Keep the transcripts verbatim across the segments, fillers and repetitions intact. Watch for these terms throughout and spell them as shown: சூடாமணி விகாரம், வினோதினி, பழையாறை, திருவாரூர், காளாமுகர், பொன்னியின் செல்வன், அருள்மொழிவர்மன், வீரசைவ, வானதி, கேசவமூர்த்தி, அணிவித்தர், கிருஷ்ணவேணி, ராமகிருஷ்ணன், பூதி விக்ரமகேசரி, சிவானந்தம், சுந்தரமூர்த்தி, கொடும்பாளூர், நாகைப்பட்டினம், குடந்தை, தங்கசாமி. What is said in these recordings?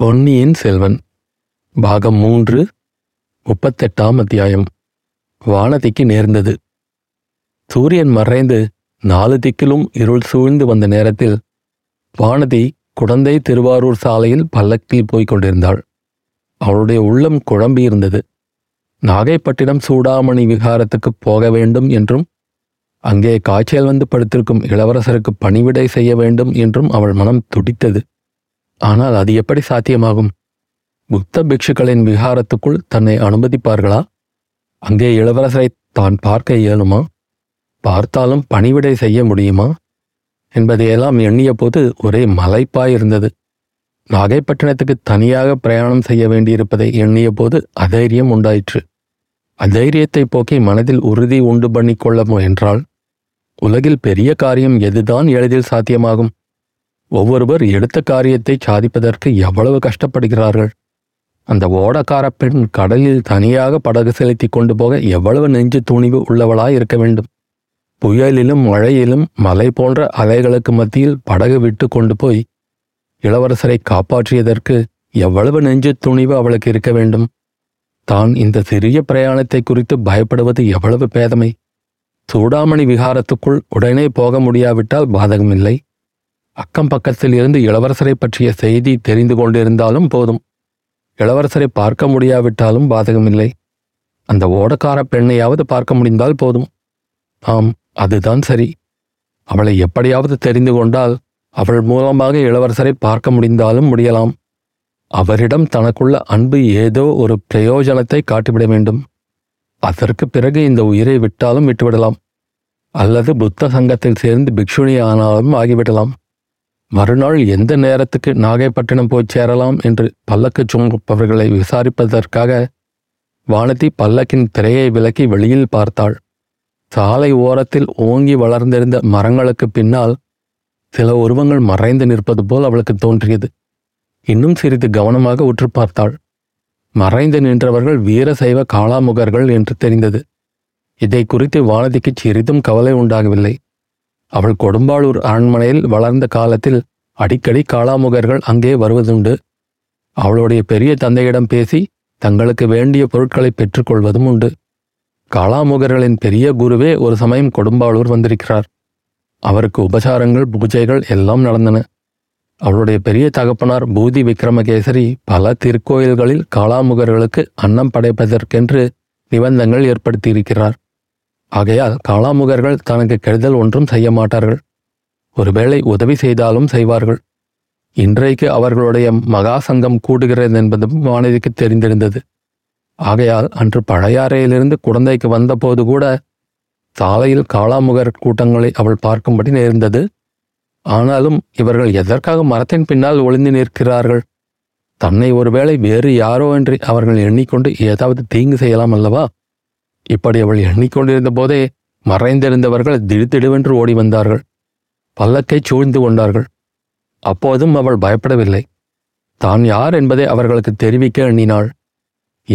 பொன்னியின் செல்வன் பாகம் மூன்று முப்பத்தெட்டாம் அத்தியாயம். வானதிக்கு நேர்ந்தது. சூரியன் மறைந்து நாலு திக்கிலும் இருள் சூழ்ந்து வந்த நேரத்தில் வானதி குடந்தை திருவாரூர் சாலையில் பல்லக்கில் போய்க் கொண்டிருந்தாள். அவளுடைய உள்ளம் குழம்பியிருந்தது. நாகைப்பட்டினம் சூடாமணி விகாரத்துக்கு போக வேண்டும் என்றும் அங்கே காய்ச்சல் வந்து படுத்திருக்கும் இளவரசருக்கு பணிவிடை செய்ய வேண்டும் என்றும் அவள் மனம் துடித்தது. ஆனால் அது எப்படி சாத்தியமாகும்? புத்த பிக்ஷுக்களின் விகாரத்துக்குள் தன்னை அனுமதிப்பார்களா? அங்கே இளவரசரை தான் பார்க்க இயலுமா? பார்த்தாலும் பணிவிடை செய்ய முடியுமா என்பதையெல்லாம் எண்ணிய போது ஒரே மலைப்பாயிருந்தது. நாகைப்பட்டினத்துக்கு தனியாக பிரயாணம் செய்ய வேண்டியிருப்பதை எண்ணிய போது அதைரியம் உண்டாயிற்று. அதைரியத்தை போக்கி மனதில் உறுதி உண்டு பண்ணி கொள்ள முயன்றால் உலகில் பெரிய காரியம் எதுதான் எளிதில் சாத்தியமாகும்? ஒவ்வொருவர் எடுத்த காரியத்தை சாதிப்பதற்கு எவ்வளவு கஷ்டப்படுகிறார்கள். அந்த ஓடக்கார பெண் கடலில் தனியாக படகு செலுத்தி கொண்டு போக எவ்வளவு நெஞ்சு துணிவு உள்ளவளாய் இருக்க வேண்டும். புயலிலும் மழையிலும் மலை போன்ற அலைகளுக்கு மத்தியில் படகு விட்டு கொண்டு போய் இளவரசரை காப்பாற்றியதற்கு எவ்வளவு நெஞ்சு துணிவு அவளுக்கு இருக்க வேண்டும். தான் இந்த சிறிய பிரயாணத்தை குறித்து பயப்படுவது எவ்வளவு பேதமை. சூடாமணி விகாரத்துக்குள் உடனே போக முடியாவிட்டால் பாதகமில்லை. அக்கம் பக்கத்தில் இருந்து இளவரசரை பற்றிய செய்தி தெரிந்து கொண்டிருந்தாலும் போதும். இளவரசரை பார்க்க முடியாவிட்டாலும் பாதகமில்லை. அந்த ஓடக்கார பெண்ணையாவது பார்க்க முடிந்தால் போதும். ஆம், அதுதான் சரி. அவளை எப்படியாவது தெரிந்து கொண்டால் அவள் மூலமாக இளவரசரை பார்க்க முடிந்தாலும் முடியலாம். அவரிடம் தனக்குள்ள அன்பு ஏதோ ஒரு பிரயோஜனத்தை காட்டிவிட வேண்டும். அதற்கு பிறகு இந்த உயிரை விட்டாலும் விட்டுவிடலாம். அல்லது புத்த சங்கத்தில் சேர்ந்து பிக்ஷுணி ஆனாலும் ஆகிவிடலாம். மறுநாள் எந்த நேரத்துக்கு நாகைப்பட்டினம் போய் சேரலாம் என்று பல்லக்கு சுமப்பவர்களை விசாரிப்பதற்காக வானதி பல்லக்கின் திரையை விலக்கி வெளியில் பார்த்தாள். சாலை ஓரத்தில் ஓங்கி வளர்ந்திருந்த மரங்களுக்கு பின்னால் சில உருவங்கள் மறைந்து நிற்பது போல் அவளுக்கு தோன்றியது. இன்னும் சிறிது கவனமாக உற்று பார்த்தாள். மறைந்து நின்றவர்கள் வீரசைவ காளாமுகர்கள் என்று தெரிந்தது. இதை குறித்து வானதிக்கு சிறிதும் கவலை உண்டாகவில்லை. அவள் கொடும்பாளூர் அரண்மனையில் வளர்ந்த காலத்தில் அடிக்கடி காளாமுகர்கள் அங்கே வருவதுண்டு. அவளுடைய பெரிய தந்தையிடம் பேசி தங்களுக்கு வேண்டிய பொருட்களை பெற்றுக்கொள்வதும் உண்டு. காளாமுகர்களின் பெரிய குருவே ஒரு சமயம் கொடும்பாளூர் வந்திருக்கிறார். அவருக்கு உபசாரங்கள் பூஜைகள் எல்லாம் நடந்தன. அவளுடைய பெரிய தகப்பனார் பூதி விக்ரமகேசரி பல திருக்கோயில்களில் காளாமுகர்களுக்கு அன்னம் படைப்பதற்கென்று நிபந்தங்கள் ஏற்படுத்தியிருக்கிறார். ஆகையால் காளாமுகர்கள் தனக்கு கெடுதல் ஒன்றும் செய்ய மாட்டார்கள். ஒருவேளை உதவி செய்தாலும் செய்வார்கள். இன்றைக்கு அவர்களுடைய மகா சங்கம் கூடுகிறது என்பதும் வானதிக்கு தெரிந்திருந்தது. ஆகையால் அன்று பழையாறையிலிருந்து குடந்தைக்கு வந்தபோது கூட சாலையில் காளாமுகர் கூட்டங்களை அவள் பார்க்கும்படி நேர்ந்தது. ஆனாலும் இவர்கள் எதற்காக மரத்தின் பின்னால் ஒளிந்து நிற்கிறார்கள்? தன்னை ஒருவேளை வேறு யாரோ என்று அவர்கள் எண்ணிக்கொண்டு ஏதாவது தீங்கு செய்யலாம் அல்லவா? இப்படி அவள் எண்ணிக்கொண்டிருந்த போதே மறைந்திருந்தவர்கள் திடுதிடுவென்று ஓடி வந்தார்கள். பல்லக்கை சூழ்ந்து கொண்டார்கள். அப்போதும் அவள் பயப்படவில்லை. தான் யார் என்பதை அவர்களுக்கு தெரிவிக்க எண்ணினாள்.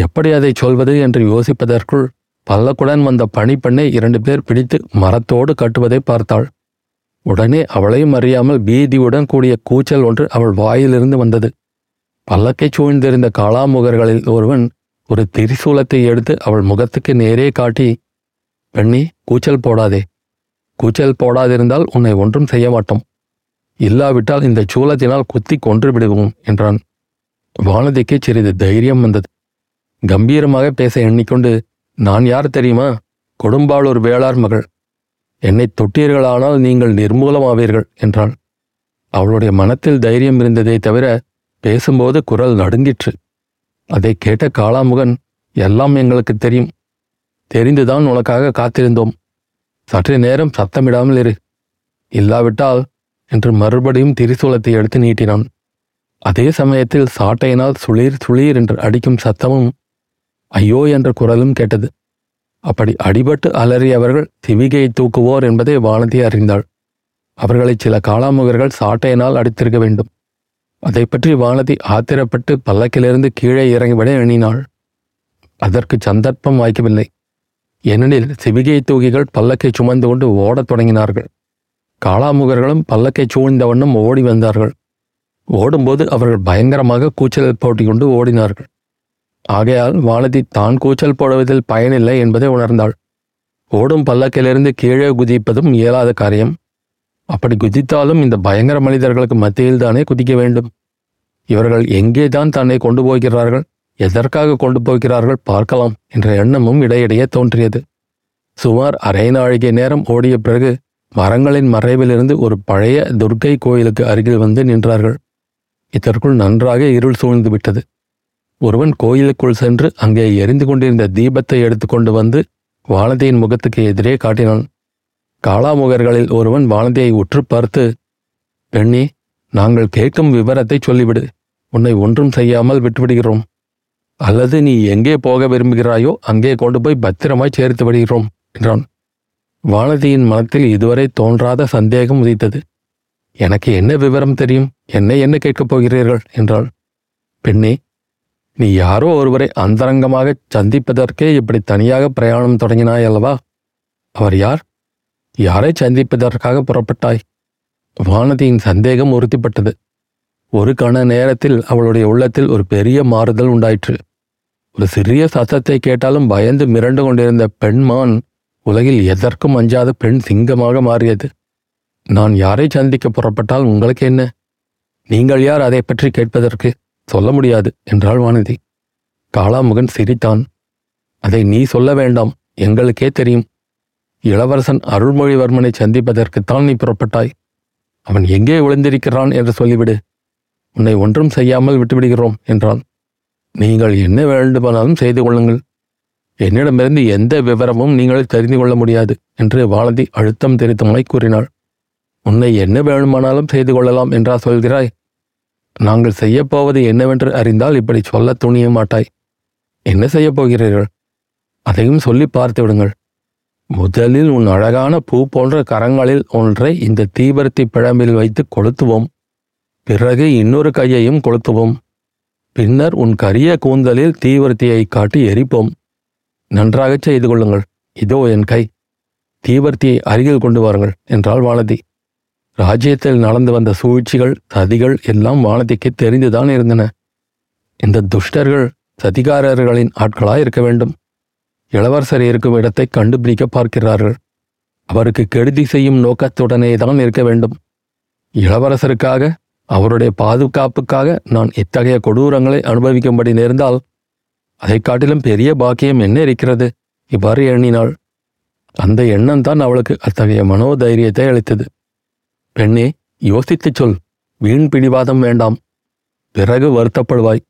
எப்படி அதை சொல்வது என்று யோசிப்பதற்குள் பல்லக்குடன் வந்த பணிப்பெண்ணை இரண்டு பேர் பிடித்து மரத்தோடு கட்டுவதை பார்த்தாள். உடனே அவளையும் அறியாமல் பீதியுடன் கூடிய கூச்சல் ஒன்று அவள் வாயிலிருந்து வந்தது. பல்லக்கை சூழ்ந்திருந்த காளாமுகர்களில் ஒருவன் ஒரு திரிசூலத்தை எடுத்து அவள் முகத்துக்கு நேரே காட்டி, "பெண்ணி, கூச்சல் போடாதே. கூச்சல் போடாதிருந்தால் உன்னை ஒன்றும் செய்ய மாட்டோம். இல்லாவிட்டால் இந்த சூலத்தினால் குத்தி கொன்று விடுவோம்" என்றான். வானதிக்கு சிறிது தைரியம் வந்தது. கம்பீரமாக பேச எண்ணிக்கொண்டு, "நான் யார் தெரியுமா? கொடும்பாளூர் வேளார் மகள். என்னை தொட்டீர்களானால் நீங்கள் நிர்மூலமாவீர்கள்" என்றாள். அவளுடைய மனத்தில் தைரியம் இருந்ததை தவிர பேசும்போது குரல் நடுங்கிற்று. அதை கேட்ட காளாமுகன், "எல்லாம் எங்களுக்கு தெரியும். தெரிந்துதான் உனக்காக காத்திருந்தோம். சற்று நேரம் சத்தமிடாமல் இரு. இல்லாவிட்டால்" என்று மறுபடியும் திரிசூலத்தை எடுத்து நீட்டினான். அதே சமயத்தில் சாட்டையினால் சுளீர் சுளீர் என்று அடிக்கும் சத்தமும் ஐயோ என்ற குரலும் கேட்டது. அப்படி அடிபட்டு அலறியவர்கள் திவிகையை தூக்குவோர் என்பதை வானதி அறிந்தாள். அவர்களை சில காளாமுகர்கள் சாட்டையினால் அடித்திருக்க வேண்டும். அதை பற்றி வானதி ஆத்திரப்பட்டு பல்லக்கிலிருந்து கீழே இறங்கிவிட எண்ணினாள். அதற்கு சந்தர்ப்பம் வாய்க்கவில்லை. ஏனெனில் சிவிகை தூக்கிகள் பல்லக்கை சுமந்து கொண்டு ஓடத் தொடங்கினார்கள். காளாமுகர்களும் பல்லக்கை சூழ்ந்தவண்ணம் ஓடி வந்தார்கள். ஓடும்போது அவர்கள் பயங்கரமாக கூச்சல் போட்டிக்கொண்டு ஓடினார்கள். ஆகையால் வானதி தான் கூச்சல் போடுவதில் பயனில்லை என்பதை உணர்ந்தாள். ஓடும் பல்லக்கிலிருந்து கீழே குதிப்பதும் இயலாத காரியம். அப்படி குதித்தாலும் இந்த பயங்கர மனிதர்களுக்கு மத்தியில்தானே குதிக்க வேண்டும். இவர்கள் எங்கேதான் தன்னை கொண்டு போகிறார்கள், எதற்காக கொண்டு போகிறார்கள் பார்க்கலாம் என்ற எண்ணமும் இடையிடையே தோன்றியது. சுமார் அரை நாழிகை நேரம் ஓடிய பிறகு மரங்களின் மறைவிலிருந்து ஒரு பழைய துர்க்கை கோயிலுக்கு அருகில் வந்து நின்றார்கள். இதற்குள் நன்றாக இருள் சூழ்ந்து விட்டது. ஒருவன் கோயிலுக்குள் சென்று அங்கே எரிந்து கொண்டிருந்த தீபத்தை எடுத்துக்கொண்டு வந்து வானதியின் முகத்துக்கு எதிரே காட்டினான். காளாமுகர்களில் ஒருவன் வானதியை உற்று பார்த்து, பெண்ணி, நாங்கள் கேட்கும் விவரத்தை சொல்லிவிடு, உன்னை ஒன்றும் செய்யாமல் விட்டுவிடுகிறோம், அல்லது நீ எங்கே போக விரும்புகிறாயோ அங்கே கொண்டு போய் பத்திரமாய் சேர்த்து விடுகிறோம் என்றான். வானதியின் மனத்தில் இதுவரை தோன்றாத சந்தேகம் உதித்தது. எனக்கு என்ன விவரம் தெரியும், என்னை என்ன கேட்கப் போகிறீர்கள் என்றாள். பெண்ணே, நீ யாரோ ஒருவரை அந்தரங்கமாக சந்திப்பதற்கே இப்படி தனியாக பிரயாணம் தொடங்கினாயல்லவா? அவர் யார்? யாரை சந்திப்பதற்காக புறப்பட்டாய்? வானதியின் சந்தேகம் உறுதிப்பட்டது. ஒரு கண நேரத்தில் அவளுடைய உள்ளத்தில் ஒரு பெரிய மாறுதல் உண்டாயிற்று. ஒரு சிறிய சத்தத்தை கேட்டாலும் பயந்து மிரண்டு கொண்டிருந்த பெண்மான் உலகில் எதற்கும் அஞ்சாத பெண் சிங்கமாக மாறியது. நான் யாரை சந்திக்க புறப்பட்டால் உங்களுக்கு என்ன? நீங்கள் யார் அதை பற்றி கேட்பதற்கு? சொல்ல முடியாது என்றாள் வானதி. காளாமுகன் சிரித்தான். அதை நீ சொல்ல வேண்டாம், எங்களுக்கே தெரியும். இளவரசன் அருள்மொழிவர்மனை சந்திப்பதற்குத்தான் நீ புறப்பட்டாய். அவன் எங்கே விழுந்திருக்கிறான் என்று சொல்லிவிடு, உன்னை ஒன்றும் செய்யாமல் விட்டுவிடுகிறோம் என்றான். நீங்கள் என்ன வேண்டுமானாலும் செய்து கொள்ளுங்கள், என்னிடமிருந்து எந்த விவரமும் நீங்கள் தெரிந்து கொள்ள முடியாது என்று வானதி அழுத்தம் திருத்தமாய் கூறினாள். உன்னை என்ன வேண்டுமானாலும் செய்து கொள்ளலாம் என்றா சொல்கிறாய்? நாங்கள் செய்யப்போவது என்னவென்று அறிந்தால் இப்படி சொல்ல துணிய மாட்டாய். என்ன செய்யப் போகிறீர்கள்? அதையும் சொல்லி பார்த்து விடுங்கள். முதலில் உன் அழகான பூ போன்ற கரங்களில் ஒன்றை இந்த தீபர்த்தி பிழம்பில் வைத்து கொளுத்துவோம். பிறகு இன்னொரு கையையும் கொளுத்துவோம். பின்னர் உன் கரிய கூந்தலில் தீவர்த்தியை காட்டி எரிப்போம். நன்றாகச் செய்து கொள்ளுங்கள். இதோ என் கை. தீவர்த்தியை அருகில் கொண்டு வாருங்கள் என்றாள் வானதி. ராஜ்யத்தில் நடந்து வந்த சூழ்ச்சிகள், சதிகள் எல்லாம் வானதிக்கு தெரிந்துதான் இருந்தன. இந்த துஷ்டர்கள் சதிகாரர்களின் ஆட்களாய் இருக்க வேண்டும். இளவரசர் இருக்கும் இடத்தை கண்டுபிடிக்க பார்க்கிறார்கள். அவருக்கு கெடுதி செய்யும் நோக்கத்துடனே தான் இருக்க வேண்டும். இளவரசருக்காக, அவருடைய பாதுகாப்புக்காக நான் இத்தகைய கொடூரங்களை அனுபவிக்கும்படி நேர்ந்தால் அதை காட்டிலும் பெரிய பாக்கியம் என்ன இருக்கிறது? இவ்வாறு எண்ணினாள். அந்த எண்ணம்தான் அவளுக்கு அத்தகைய மனோதைரியத்தை அளித்தது. பெண்ணே, யோசித்துச் சொல், வீண் பிடிவாதம் வேண்டாம், பிறகு வருத்தப்படுவாய்.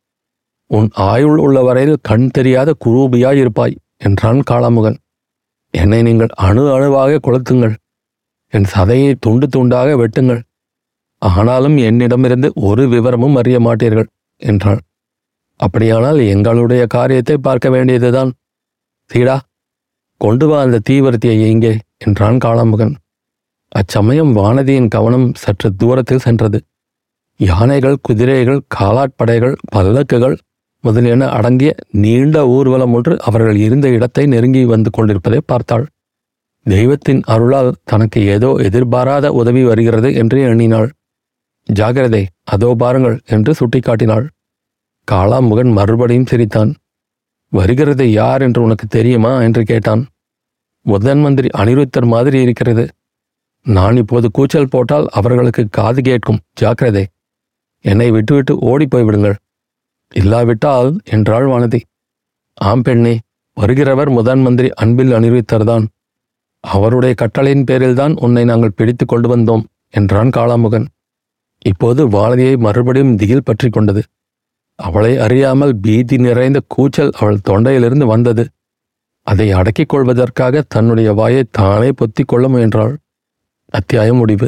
உன் ஆயுள் உள்ள வரையில் கண் தெரியாத குரூபியாயிருப்பாய் என்றான் காளாமுகன். என்னை நீங்கள் அணு அணுவாக கொளுத்துங்கள், என் சதையை துண்டு துண்டாக வெட்டுங்கள், ஆனாலும் என்னிடமிருந்து ஒரு விவரமும் அறிய மாட்டீர்கள் என்றாள். அப்படியானால் எங்களுடைய காரியத்தை பார்க்க வேண்டியதுதான். சீடா, கொண்டு வா அந்த தீவிரத்தியை எங்கே என்றான் காளாமுகன். அச்சமயம் வானதியின் கவனம் சற்று தூரத்தில் சென்றது. யானைகள், குதிரைகள், காலாட்படைகள், பல்லக்குகள் முதலியன அடங்கிய நீண்ட ஊர்வலம் ஒன்று அவர்கள் இருந்த இடத்தை நெருங்கி வந்து கொண்டிருப்பதை பார்த்தாள். தெய்வத்தின் அருளால் தனக்கு ஏதோ எதிர்பாராத உதவி வருகிறது என்று எண்ணினாள். ஜாகிரதை, அதோ பாருங்கள் என்று சுட்டிக்காட்டினாள். காளாமுகன் மறுபடியும் சிரித்தான். வருகிறது யார் என்று உனக்கு தெரியுமா என்று கேட்டான். முதன் மந்திரி அணிவித்தர் மாதிரி இருக்கிறது. நான் இப்போது கூச்சல் போட்டால் அவர்களுக்கு காது கேட்கும். ஜாக்கிரதை, என்னை விட்டுவிட்டு ஓடிப்போய் விடுங்கள், இல்லாவிட்டால் என்றாள் வானதி. ஆம் பெண்ணே, வருகிறவர் முதன் மந்திரி அன்பில் அணிவித்தர்தான். அவருடைய கட்டளையின் பேரில்தான் உன்னை நாங்கள் பிடித்து கொண்டு வந்தோம் என்றான் காளாமுகன். இப்போது வானதியை மறுபடியும் திகில் பற்றி கொண்டது. அவளை அறியாமல் பீதி நிறைந்த கூச்சல் அவள் தொண்டையிலிருந்து வந்தது. அதை அடக்கிக் கொள்வதற்காக தன்னுடைய வாயை தானே பொத்திக் கொள்ள முயன்றாள். அத்தியாயம் முடிவு.